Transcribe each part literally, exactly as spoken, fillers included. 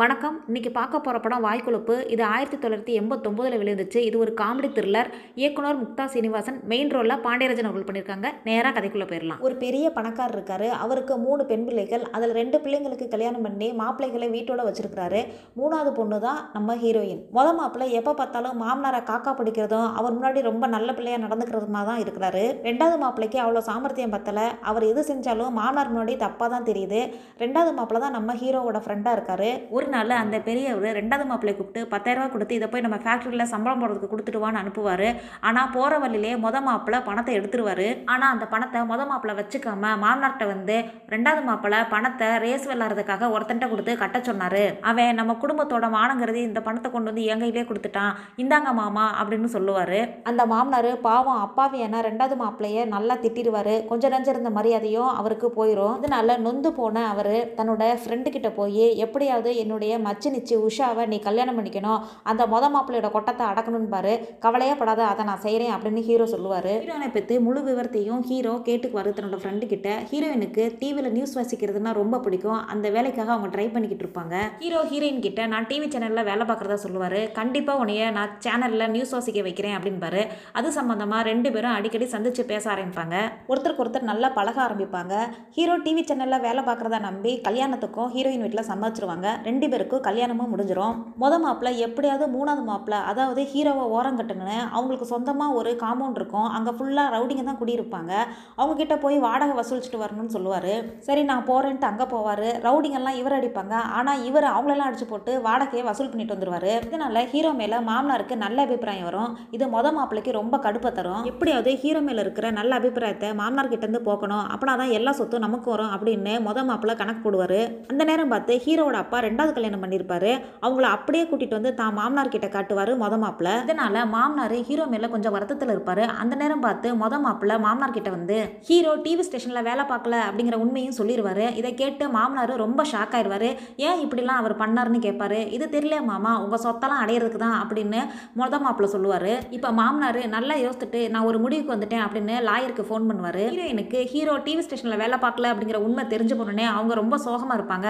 வணக்கம். இன்றைக்கி பார்க்க போகிற படம் வாய்க்குழப்பு. இது ஆயிரத்தி தொள்ளாயிரத்தி எண்பத்தொம்போதில் விழுந்துச்சு. இது ஒரு காமெடி த்ரில்லர். இயக்குனர் முக்தா சீனிவாசன், மெயின் ரோலில் பாண்டியராஜன ரோல் பண்ணியிருக்காங்க. நேராக கதைக்குள்ளே போயிடலாம். ஒரு பெரிய பணக்காரர் இருக்கார். அவருக்கு மூணு பெண் பிள்ளைகள். அதில் ரெண்டு பிள்ளைங்களுக்கு கல்யாணம் பண்ணி மாப்பிள்ளைகளை வீட்டோட வச்சுருக்கிறாரு. மூணாவது பொண்ணு தான் நம்ம ஹீரோயின். மொதல் மாப்பிள்ளை எப்போ பார்த்தாலும் மாமனாரை காக்கா பிடிக்கிறதும் அவர் முன்னாடி ரொம்ப நல்ல பிள்ளையாக நடந்துக்கிறதுமா தான் இருக்கிறாரு. ரெண்டாவது மாப்பிள்ளைக்கு அவ்வளோ சாமர்த்தியம் பத்தலை. அவர் எது செஞ்சாலும் மாமனார் முன்னாடி தப்பாக தான் தெரியுது. ரெண்டாவது மாப்பிள்ளை தான் நம்ம ஹீரோவோட ஃப்ரெண்டாக இருக்கார். ஒரு நாள் அந்த பெரியவர் ரெண்டாவது மாப்பிள்ளை கூப்பிட்டு பத்தாயிரம் ரூபா கொடுத்து இதை போய் நம்ம ஃபேக்ட்ரியில் சம்பளம் போடுறதுக்கு கொடுத்துட்டுவான்னு அனுப்புவார். ஆனால் போகிற வழியிலே மொத மாப்பிள்ளை பணத்தை எடுத்துருவார். ஆனால் அந்த பணத்தை மொத மாப்பிள்ளை வச்சுக்காம மாமனார்கிட்ட வந்து ரெண்டாவது மாப்பிள்ளை பணத்தை ரேஸ் விளாட்றதுக்காக ஒருத்தன்ட்ட கொடுத்து கட்ட சொன்னார். அவன் நம்ம குடும்பத்தோட மானங்கிறது இந்த பணத்தை கொண்டு வந்து எங்கையிலே கொடுத்துட்டான், இந்தாங்க மாமா அப்படின்னு சொல்லுவார். அந்த மாமனார் பாவம் அப்பாவியான ரெண்டாவது மாப்பிள்ளையை நல்லா திட்டிடுவார். கொஞ்சம் நெஞ்சிருந்த மரியாதையும் அவருக்கு போயிடும். அதனால நொந்து போன அவர் தன்னோட ஃப்ரெண்டுக்கிட்ட போய் எப்படியாவது என்னுடைய மச்சனிச்சு உஷாவை நீ கல்யாணம் பண்ணிக்கணும், அந்த மொத மாப்பிள்ளையோட கொட்டத்தை அடக்கணும்னு பாரு, கவலையப்படாத, அதை நான் செய்கிறேன் அப்படின்னு ஹீரோ சொல்லுவார். ஹீரோனை பற்றி முழு விவரத்தையும் ஹீரோ கேட்டுக்குவார் தன்னோட ஃப்ரெண்டு கிட்ட. ஹீரோயினுக்கு டிவியில் நியூஸ் வாசிக்கிறதுனா ரொம்ப பிடிக்கும். அந்த வேலைக்காக அவங்க ட்ரை பண்ணிக்கிட்டு இருப்பாங்க. ஹீரோ ஹீரோயின் கிட்ட நான் டிவி சேனலில் வேலை பார்க்குறதா சொல்லுவார். கண்டிப்பாக உன்னைய நான் சேனலில் நியூஸ் வாசிக்க வைக்கிறேன் அப்படின்பாரு. அது சம்மந்தமாக ரெண்டு பேரும் அடிக்கடி சந்திச்சு பேச ஆரம்பிப்பாங்க. ஒருத்தருக்கு ஒருத்தர் நல்லா பழக ஆரம்பிப்பாங்க. ஹீரோ டிவி சேனலில் வேலை பார்க்குறதா நம்பி கல்யாணத்துக்கும் ஹீரோயின் வீட்டில் சமாளிச்சிருவாங்க. ரெண்டு பேருக்கும் கல்யாணமும் முடிஞ்சிடும். மொதல் மாப்பிள்ளை எப்படியாவது மூணாவது மாப்பிள்ளை, அதாவது ஹீரோவை ஓரம் கட்டணுன்னு அவங்களுக்கு சொந்தமாக ஒரு காம்பவுண்ட் இருக்கும். அங்கே ஃபுல்லாக ரவுடிங்க தான் குடியிருப்பாங்க. அவங்கக்கிட்ட போய் வாடகை வசூலிச்சுட்டு வரணும்னு சொல்லுவார். சரி நான் போகிறேன்ட்டு அங்கே போவார். ரவுடிங்கெல்லாம் இவர் அடிப்பாங்க. ஆனால் இவர் அவங்களெல்லாம் அடிச்சு போட்டு வாடகையை வசூல் பண்ணிட்டு வந்துடுவார். இதனால் ஹீரோ மேலே மாமனாருக்கு நல்ல அபிப்பிராயம் வரும். இது மொதல் மாப்பிள்ளைக்கு ரொம்ப கடுப்பை தரும். எப்படியாவது ஹீரோ மேலே இருக்கிற நல்ல அபிப்பிராயத்தை மாமனார்கிட்டேருந்து போக்கணும், அப்படின்னா தான் எல்லா சொத்தும் நமக்கு வரும் அப்படின்னு மொதல் மாப்பிள்ளை கணக்கு போடுவார். அந்த நேரம் பார்த்து ஹீரோவோட அப்பா ரெண்டாவது கல்யாணம் பண்ணியிருப்பாரு. அவங்கள அப்படியே கூட்டிட்டு வந்து தான் மாமனார் கிட்ட காட்டுவாரு மொத மாப்பிள்ளை. இதனால மாமனார் ஹீரோ மேல கொஞ்சம் வருத்தத்தில் இருப்பாரு. அந்த நேரம் பார்த்து மொத மாப்பிள்ளை மாமனார் கிட்ட வந்து ஹீரோ டிவி ஸ்டேஷன்ல வேலை பார்க்கல அப்படிங்கிற உண்மையும் சொல்லிடுவாரு. இதை கேட்டு மாமனார் ரொம்ப ஷாக் ஆயிடுவாரு. ஏன் இப்படிலாம் அவர் பண்ணாருன்னு கேட்பாரு. இது தெரியல மாமா, உங்க சொத்தெல்லாம் அடையிறதுக்கு தான் அப்படின்னு மொத மாப்பிள்ளை சொல்லுவாரு. இப்ப மாமனார் நல்லா யோசிச்சுட்டு நான் ஒரு முடிவுக்கு வந்துட்டேன் அப்படின்னு லாயருக்கு போன் பண்ணுவாரு. ஹீரோயினுக்கு ஹீரோ டிவி ஸ்டேஷன்ல வேலை பார்க்கல அப்படிங்கிற உண்மை தெரிஞ்சு போனோடனே அவங்க ரொம்ப சோகமா இருப்பாங்க.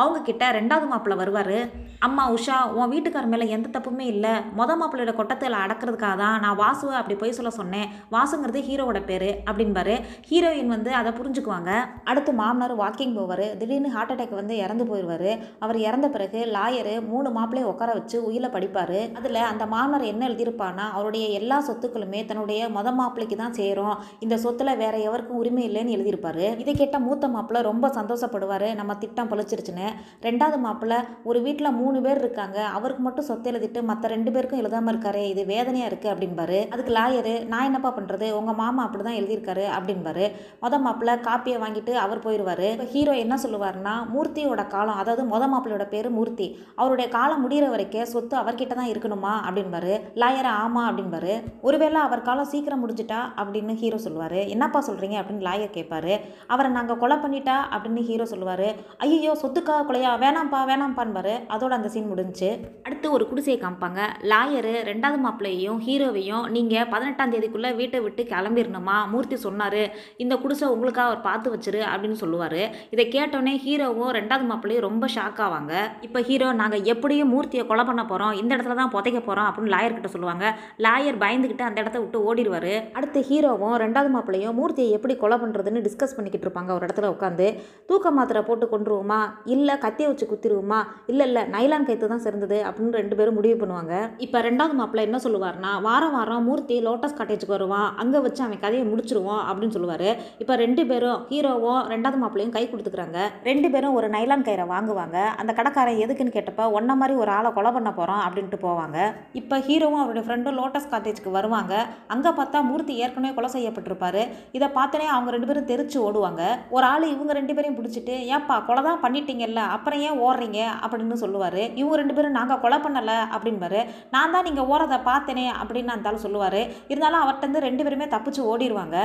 அவங்க கிட்ட ரெண்டாவது மாப்பிள்ளை வருவாரு. அம்மா உஷா, உன் வீட்டுக்கார மேல எந்த தப்புமே இல்லை. மொத மாப்பிள்ளையோட கொட்டத்தில் அடக்கிறதுக்காக தான் நான் வாசுவை அப்படி போய் சொல்ல சொன்னேன். வாசுங்கிறது ஹீரோவோட பேரு அப்படின்பாரு. ஹீரோயின் வந்து அதை புரிஞ்சுக்குவாங்க. அடுத்து மாமனார் வாக்கிங் போவார். திடீர்னு ஹார்ட் அட்டாக் வந்து இறந்து போயிடுவார். அவர் இறந்த பிறகு லாயரு மூணு மாப்பிள்ளையை உட்கார வச்சு உயில படிப்பார். அதில் அந்த மாமனார் என்ன எழுதியிருப்பான்னா, அவருடைய எல்லா சொத்துக்களுமே தன்னுடைய மொத மாப்பிள்ளைக்கு தான் சேரும், இந்த சொத்துல வேற எவருக்கும் உரிமை இல்லைன்னு எழுதியிருப்பாரு. இதை கேட்ட மூத்த மாப்பிள்ளை ரொம்ப சந்தோஷப்படுவார், நம்ம திட்டம் பழிச்சிருச்சுன்னு. ரெண்டாவது மாப்பிள்ளை ஒரு வீட்டில் மூணு பேர் இருக்காங்க, அவருக்கு மட்டும் சொத்தை எழுதிட்டு மற்ற ரெண்டு பேருக்கும் எழுதாமல் இருக்காரு, இது வேதனையாக இருக்குது அப்படின்பாரு. அதுக்கு லாயரு நான் என்னப்பா பண்ணுறது, உங்கள் மாமா அப்படி தான் எழுதியிருக்காரு அப்படின்பாரு. மொத மாப்பிள்ளை காப்பியை வாங்கிட்டு அவர் போயிடுவார். இப்போ ஹீரோ என்ன சொல்லுவார்னா, மூர்த்தியோட காலம், அதாவது மொத மாப்பிள்ளையோட பேர் மூர்த்தி, அவருடைய காலம் முடிகிற வரைக்கும் சொத்து அவர்கிட்ட தான் இருக்கணுமா அப்படின்பாரு. லாயரை ஆமாம் அப்படின்பாரு. ஒருவேளை அவர் காலம் சீக்கிரம் முடிஞ்சிட்டா அப்படின்னு ஹீரோ சொல்லுவார். என்னப்பா சொல்கிறீங்க அப்படின்னு லாயர் கேட்பாரு. அவரை நாங்கள் கொலை பண்ணிட்டா அப்படின்னு ஹீரோ சொல்லுவார். ஐயோ சொத்துக்காக கொலையா, வேணாம்ப்பா வேணாம்பான்பாரு. அதோட அந்த சீன் முடிஞ்சு. அடுத்து ஒரு குடிசையை காமிப்பாங்க. லாயரு ரெண்டாவது மாப்பிள்ளையையும் ஹீரோவையும் நீங்கள் பதினெட்டாம் தேதிக்குள்ளே வீட்டை விட்டு கிளம்பிடணுமா, மூர்த்தி சொன்னார், இந்த குடிசை உங்களுக்காக அவர் பார்த்து வச்சிரு அப்படின்னு சொல்லுவார். இதை கேட்டோடனே ஹீரோவும் ரெண்டாவது மாப்பிள்ளையும் ரொம்ப ஷாக் ஆவாங்க. இப்போ ஹீரோ நாங்கள் எப்படியும் மூர்த்தியை கொலை பண்ண போகிறோம், இந்த இடத்துல தான் புதைக்க போகிறோம் அப்படின்னு லாயர்கிட்ட சொல்லுவாங்க. லாயர் பயந்துக்கிட்டு அந்த இடத்த விட்டு ஓடிடுவார். அடுத்து ஹீரோவும் ரெண்டாவது மாப்பிள்ளையும் மூர்த்தியை எப்படி கொலை பண்ணுறதுன்னு டிஸ்கஸ் பண்ணிக்கிட்டு இருப்பாங்க. ஒரு இடத்துல உட்காந்து தூக்க மாத்திரை போட்டு கொண்டுருவோமா, இல்லை கத்தியை வச்சு குத்திடுவோமா, இல்லை இல்லை நைலான் கைத்து தான் சேர்ந்தது அப்படின்னு ரெண்டு பேரும் முடிவு பண்ணுவாங்க. இப்போ ரெண்டாவது மாப்பிள்ளை என்ன சொல்லுவார்னா, வாரம் வாரம் மூர்த்தி லோட்டஸ் காட்டேஜுக்கு வருவான், அங்கே வச்சு அவன் கதையை முடிச்சிருவோம் அப்படின்னு சொல்லுவார். இப்போ ரெண்டு பேரும் ஹீரோவும் ரெண்டாவது மாப்பிள்ளையும் கை கொடுத்துக்கிறாங்க. ரெண்டு பேரும் ஒரு நைலான் கயிறை வாங்குவாங்க. அந்த கடைக்காரன் எதுக்குன்னு கேட்டப்போ ஒன்றை மாதிரி ஒரு ஆளை கொலை பண்ண போகிறோம் அப்படின்ட்டு போவாங்க. இப்போ ஹீரோவும் அவருடைய ஃப்ரெண்டும் லோட்டஸ் காட்டேஜுக்கு வருவாங்க. அங்கே பார்த்தா மூர்த்தி ஏற்கனவே கொலை செய்யப்பட்டிருப்பாரு. இதை பார்த்தோன்னே அவங்க ரெண்டு பேரும் தெரிச்சு ஓடுவாங்க. ஒரு ஆள் இவங்க ரெண்டு பேரையும் பிடிச்சிட்டு ஏன்ப்பா கொலை தான் பண்ணிட்டீங்கல்ல, அப்புறம் ஏன் ஓடுறீங்க அப்படின்னு சொல்லுவார். இவங்க ரெண்டு பேரும் நாங்கள் கொலை பண்ணலை அப்படின்பாரு. நான் தான் நீங்கள் ஓடுறதை பார்த்தேனே அப்படின்னு அந்தாலும் சொல்லுவார். இருந்தாலும் அவர்கிட்டருந்து ரெண்டு பேருமே தப்பிச்சு ஓடிடுவாங்க.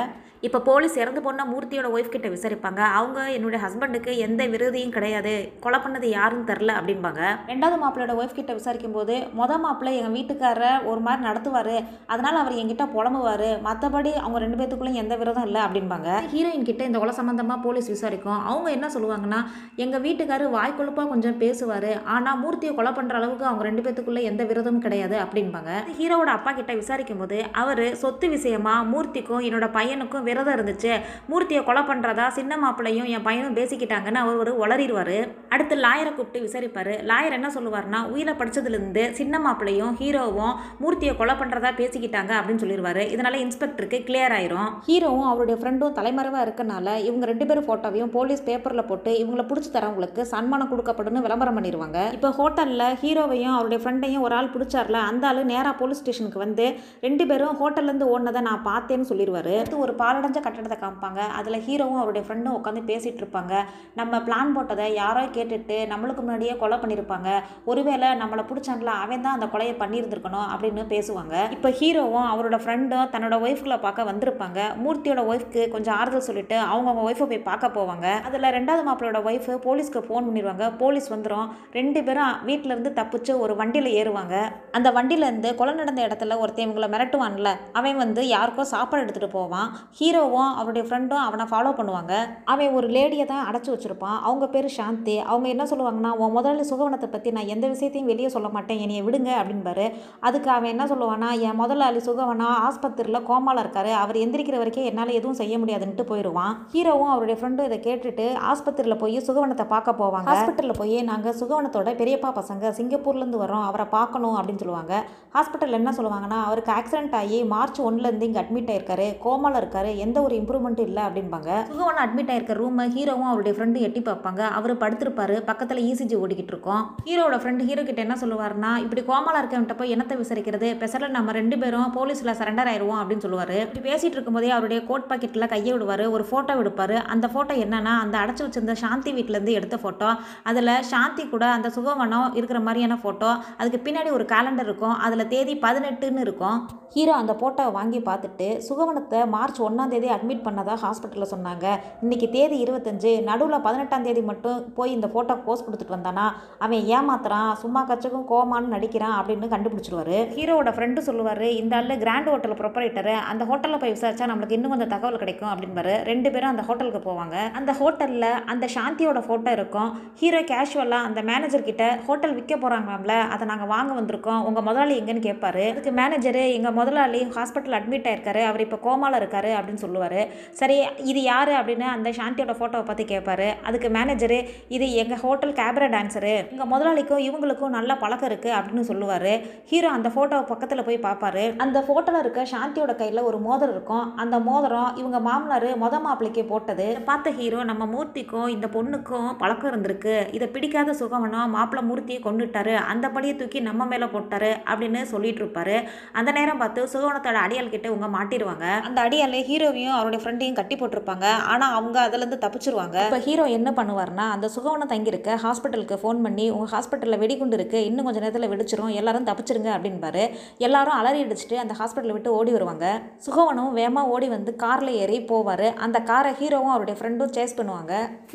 இப்போ போலீஸ் இறந்து போன மூர்த்தியோட ஒய்ஃப் கிட்ட விசாரிப்பாங்க. அவங்க என்னுடைய ஹஸ்பண்டுக்கு எந்த விரோதியும் கிடையாது, கொலை பண்ணது யாரும் தெரில அப்படின்பாங்க. ரெண்டாவது மாப்பிள்ளையோட ஒய்ஃப் கிட்ட விசாரிக்கும் போது, மொதல் மாப்பிள்ளை எங்கள் வீட்டுக்காரரை ஒரு மாதிரி நடத்துவார், அதனால் அவர் என்கிட்ட புலம்புவார், மற்றபடி அவங்க ரெண்டு பேர்த்துக்குள்ளேயும் எந்த விரோதம் இல்லை அப்படின்பாங்க. ஹீரோயின் கிட்ட இந்த கொலை சம்மந்தமாக போலீஸ் விசாரிக்கும். அவங்க என்ன சொல்லுவாங்கன்னா, எங்கள் வீட்டுக்காரர் வாய்க்குழப்பாக கொஞ்சம் பேர் பேசுவார், ஆனால் மூர்த்தியை கொலை பண்ணுற அளவுக்கு அவங்க ரெண்டு பேத்துக்குள்ளே எந்த விரோதமும் கிடையாது அப்படின்பாங்க. ஹீரோவோட அப்பா கிட்ட விசாரிக்கும் போது அவர் சொத்து விஷயமா மூர்த்திக்கும் என்னோட பையனுக்கும் விரதம் இருந்துச்சு, மூர்த்தியை கொலை பண்ணுறதா சின்ன மாப்பிள்ளையும் என் பையனும் பேசிக்கிட்டாங்கன்னு அவர் ஒரு உளறிடுவார். அடுத்து லாயரை கூப்பிட்டு விசாரிப்பார். லாயர் என்ன சொல்லுவார்னா, உயிரை படித்ததுலேருந்து சின்ன மாப்பிள்ளையும் ஹீரோவும் மூர்த்தியை கொலை பண்ணுறதா பேசிக்கிட்டாங்க அப்படின்னு சொல்லிடுவார். இதனால் இன்ஸ்பெக்டருக்கு கிளியர் ஆயிரும். ஹீரோவும் அவருடைய ஃப்ரெண்டும் தலைமறைவாக இருக்கனால இவங்க ரெண்டு பேரும் ஃபோட்டோவையும் போலீஸ் பேப்பரில் போட்டு இவங்களை பிடிச்சி தரவங்களுக்கு சன்மானம் கொடுக்கப்படும் விளம்பரம் பண்ணிடுவாங்க. இப்போ ஹோட்டலில் ஹீரோவையும் அவருடைய ஃப்ரெண்டையும் ஒரு ஆள் பிடிச்சார்ல, அந்த ஆள் நேராக போலீஸ் ஸ்டேஷனுக்கு வந்து ரெண்டு பேரும் ஹோட்டல்லேருந்து ஓடினதை நான் பார்த்தேன்னு சொல்லிடுவார். அடுத்து ஒரு பாலடைஞ்ச கட்டடத்தை காமிப்பாங்க. அதில் ஹீரோவும் அவருடைய ஃப்ரெண்டும் உட்காந்து பேசிகிட்டு இருப்பாங்க. நம்ம பிளான் போட்டதை யாரோ கேட்டுட்டு நம்மளுக்கு முன்னாடியே கொலை பண்ணியிருப்பாங்க, ஒருவேளை நம்மளை பிடிச்சாங்களா அவன் தான் அந்த கொலையை பண்ணியிருந்திருக்கணும் அப்படின்னு பேசுவாங்க. இப்போ ஹீரோவும் அவரோட ஃப்ரெண்டும் தன்னோட ஒய்ஃப்களை பார்க்க வந்திருப்பாங்க. மூர்த்தியோட ஒய்ஃப்க்கு கொஞ்சம் ஆறுதல் சொல்லிட்டு அவங்கவுங்க ஒய்ஃபை போய் பார்க்க போவாங்க. அதில் ரெண்டாவது மாப்பிளோட ஒய்ஃபு போலீஸ்க்கு ஃபோன் பண்ணிடுவாங்க. போலீஸ் வந்துடும். ரெண்டு பேரும் வீட்டிலேருந்து தப்பிச்சு ஒரு வண்டியில் ஏறுவாங்க. அந்த வண்டியிலேருந்து கொலை நடந்த இடத்துல ஒருத்தன் இவங்களை மிரட்டுவான்ல, அவன் வந்து யாருக்கோ சாப்பாடு எடுத்துகிட்டு போவான். ஹீரோவும் அவருடைய ஃப்ரெண்டும் அவனை ஃபாலோ பண்ணுவாங்க. அவன் ஒரு லேடியை தான் அடைச்சி வச்சுருப்பான். அவங்க பேர் சாந்தி. அவங்க என்ன சொல்லுவாங்கன்னா, உன் முதல்ல சுகவனத்தை பற்றி நான் எந்த விஷயத்தையும் வெளியே சொல்ல மாட்டேன், என்னையை விடுங்க அப்படின்பாரு. அதுக்கு அவன் என்ன சொல்லுவான்னா, என் முதலாளி சுகவனா ஆஸ்பத்திரியில் கோமாவில் இருக்காரு, அவர் எந்திரிக்கிற வரைக்கும் என்னால் எதுவும் செய்ய முடியாதுன்ட்டு போயிடுவான். ஹீரோவும் அவருடைய ஃப்ரெண்டும் இதை கேட்டுட்டு ஆஸ்பத்திரியில் போய் சுகவனத்தை பார்க்க போவாங்க. ஹாஸ்பிட்டலில் போய் நாங்கள் சுகவனத்தோட பெரியப்பா பசங்க சிங்கப்பூர்லேருந்து வரோம், அவரை பார்க்கணும் அப்படின்னு சொல்லுவாங்க. ஹாஸ்பிட்டலில் என்ன சொல்லுவாங்கன்னா, அவருக்கு ஆக்சிடென்ட் ஆகி மார்ச் ஒன்றுலேருந்து இங்கே அட்மிட் ஆயிருக்காரு, கோமாவில் இருக்காரு, எந்த ஒரு இம்ப்ரூவ்மெண்ட்டும் இல்லை அப்படின்பாங்க. சுகவனம் அட்மிட் ஆயிருக்க ரூமை ஹீரோவும் அவருடைய ஃப்ரெண்டும் எட்டி பார்ப்பாங்க. அவர் படுத்திருப்பாரு, பக்கத்தில் இசிஜி ஓடிக்கிட்டு இருக்கோம். ஹீரோவோட ஃப்ரெண்டு ஹீரோ கிட்ட என்ன சொல்லுவார்னா, இப்படி கோமாவில் இருக்கவன்ட்ட போய் என்னத்தை விசாரிக்கிறது, பெசரில் நம்ம ரெண்டு பேரும் போலீஸில் சரண்டர் ஆயிடுவோம் அப்படின்னு சொல்லுவார். இப்படி பேசிகிட்டு இருக்கும்போதே அவருடைய கோட் பாக்கெட்டில் கையை விடுவார். ஒரு ஃபோட்டோ எடுப்பார். அந்த ஃபோட்டோ என்னன்னா, அந்த அடைச்சி வச்சிருந்த சாந்தி வீட்டிலேருந்து எடுத்த ஃபோட்டோ. அதில் சாந்தி கூட அந்த சுகவனம் இருக்கிற மாதிரியான ஃபோட்டோ. அதுக்கு பின்னாடி ஒரு கேலண்டர் இருக்கும், அதில் தேதி பதினெட்டுன்னு இருக்கும். ஹீரோ அந்த ஃபோட்டோவை வாங்கி பார்த்துட்டு, சுகவனத்தை மார்ச் ஒன்றாம் தேதி அட்மிட் பண்ணதா ஹாஸ்பிட்டலில் சொன்னாங்க, இன்றைக்கி தேதி இருபத்தஞ்சு, நடுவில் பதினெட்டாம் தேதி மட்டும் போய் இந்த ஃபோட்டோ போஸ்ட் கொடுத்துட்டு வந்தானா, அவன் ஏமாத்துறான், சும்மா கச்சக்கும் கோமான்னு நடிக்கிறான் அப்படின்னு கண்டுபிடிச்சிடுவாரு. ஹீரோவோட ஃப்ரெண்டு சொல்லுவார், இந்த ஆள் கிராண்ட் ஹோட்டல் ப்ரொப்ரைட்டரு, அந்த ஹோட்டலில் போய் விசாரிச்சா நம்மளுக்கு இன்னும் கொஞ்சம் தகவல் கிடைக்கும் அப்படின்பாரு. ரெண்டு பேரும் அந்த ஹோட்டலுக்கு போவாங்க. அந்த ஹோட்டலில் அந்த சாந்தியோட ஃபோட்டோ இருக்கும். ஹீரோ கேஷுவலாக அந்த மேனேஜர்கிட்ட, ஹோட்டல் விற்க போகிறாங்களாம்ல, அதை நாங்கள் வாங்க வந்திருக்கோம், உங்கள் முதலாளி எங்கன்னு கேட்பாரு. அதுக்கு மேனேஜரு, எங்கள் முதலாளி ஹாஸ்பிட்டல் அட்மிட் ஆயிருக்காரு, அவர் இப்போ கோமாவில் இருக்காரு அப்படின்னு சொல்லுவார். சரி, இது யார் அப்படின்னு அந்த சாந்தியோட ஃபோட்டோவை பார்த்து கேட்பாரு. அதுக்கு மேனேஜரு, இது எங்கள் ஹோட்டல் கேபரே டான்ஸரு, எங்கள் முதலாளிக்கும் இவங்களுக்கும் நல்ல பழக்கம் இருக்குது அப்படின்னு சொல்லுவார். ஹீரோ அந்த ஃபோட்டோவை பக்கத்தில் போய் பார்ப்பாரு. அந்த ஃபோட்டோவில் இருக்க சாந்தியோட கையில் ஒரு மோதிரம் இருக்கும். அந்த மோதிரம் இவங்க மாமனார் மொத மாப்பிள்ளைக்கே போட்டது பார்த்த ஹீரோ, நம்ம மூர்த்திக்கும் இந்த பொண்ணுக்கும் பழக்கம் இருந்திருக்கு, இதை பிடிக்காத சுகவனம் மாப்பிள்ளை மூர்த்தியை கொண்டுட்டாரு, அந்த படியை தூக்கி நம்ம மேலே போட்டாரு அப்படின்னு சொல்லிட்டு இருப்பாரு. அந்த நேரம் பார்த்து சுகவனத்தோட அடியால் கிட்ட இவங்க மாட்டிடுவாங்க. அந்த அடியால் ஹீரோவையும் அவருடைய ஃப்ரெண்டையும் கட்டி போட்டிருப்பாங்க. ஆனால் அவங்க அதிலேருந்து தப்பிச்சிருவாங்க. இப்போ ஹீரோ என்ன பண்ணுவார்னா, அந்த சுகவனம் தங்கியிருக்க ஹாஸ்பிட்டலுக்கு ஃபோன் பண்ணி, உங்கள் ஹாஸ்பிட்டலில் வெடிகுண்டு இருக்குது, இன்னும் கொஞ்சம் நேரத்தில் வெடிச்சிரும், எல்லாரும் தப்பிச்சிருங்க அப்படின்பாரு. எல்லாரும் அலறி அடிச்சுட்டு அந்த ஹாஸ்பிட்டலை விட்டு ஓடி வருவாங்க. சுகவனும் வேகமாக ஓடி வந்து காரில் ஏறி போவார். அந்த காரை ஹீரோவும் அவருடைய ஃப்ரெண்டும் சேஸ் பண்ணுவாங்க.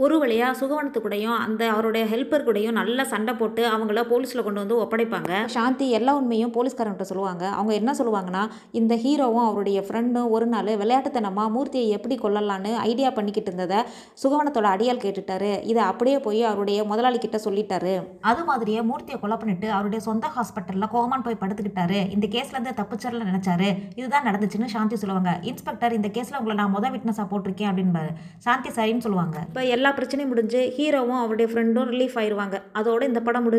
ஒரு வழியாக சுகவனத்து கூடயும் அந்த அவருடைய ஹெல்பர் கூடயும் நல்லா சண்டை போட்டு அவங்கள போலீஸில் கொண்டு வந்து ஒப்படைப்பாங்க. சாந்தி எல்லா உண்மையும் போலீஸ்காரன்கிட்ட சொல்லுவாங்க. அவங்க என்ன சொல்லுவாங்கன்னா, இந்த ஹீரோவும் அவருடைய ஃப்ரெண்டும் ஒரு நாள் விளையாட்டுத்தனமாக மூர்த்தியை எப்படி கொல்லலான்னு ஐடியா பண்ணிக்கிட்டு இருந்ததை சுகவனத்தோட அடியால் கேட்டுட்டாரு. இதை அப்படியே போய் அவருடைய முதலாளி கிட்ட சொல்லிட்டாரு. அது மாதிரியே மூர்த்தியை கொலை பண்ணிட்டு அவருடைய சொந்த ஹாஸ்பிட்டலில் கோமான் போய் படுத்துக்கிட்டாரு, இந்த கேஸ்ல இருந்து தப்பிச்சரில் நினைச்சாரு, இதுதான் நடந்துச்சுன்னு சாந்தி சொல்லுவாங்க. இன்ஸ்பெக்டர், இந்த கேஸ்ல உங்களை நான் முதல் விட்னஸா போட்டிருக்கேன் அப்படின்பாரு. சாந்தி சரின்னு சொல்லுவாங்க. இப்போ எல்லா பிரச்சனையும் முடிஞ்சு ஹீரோவும் அவருடைய ஃப்ரெண்டும் ரிலீஃப் ஆயிடுவாங்க. அதோட இந்த படம் முடிஞ்சு.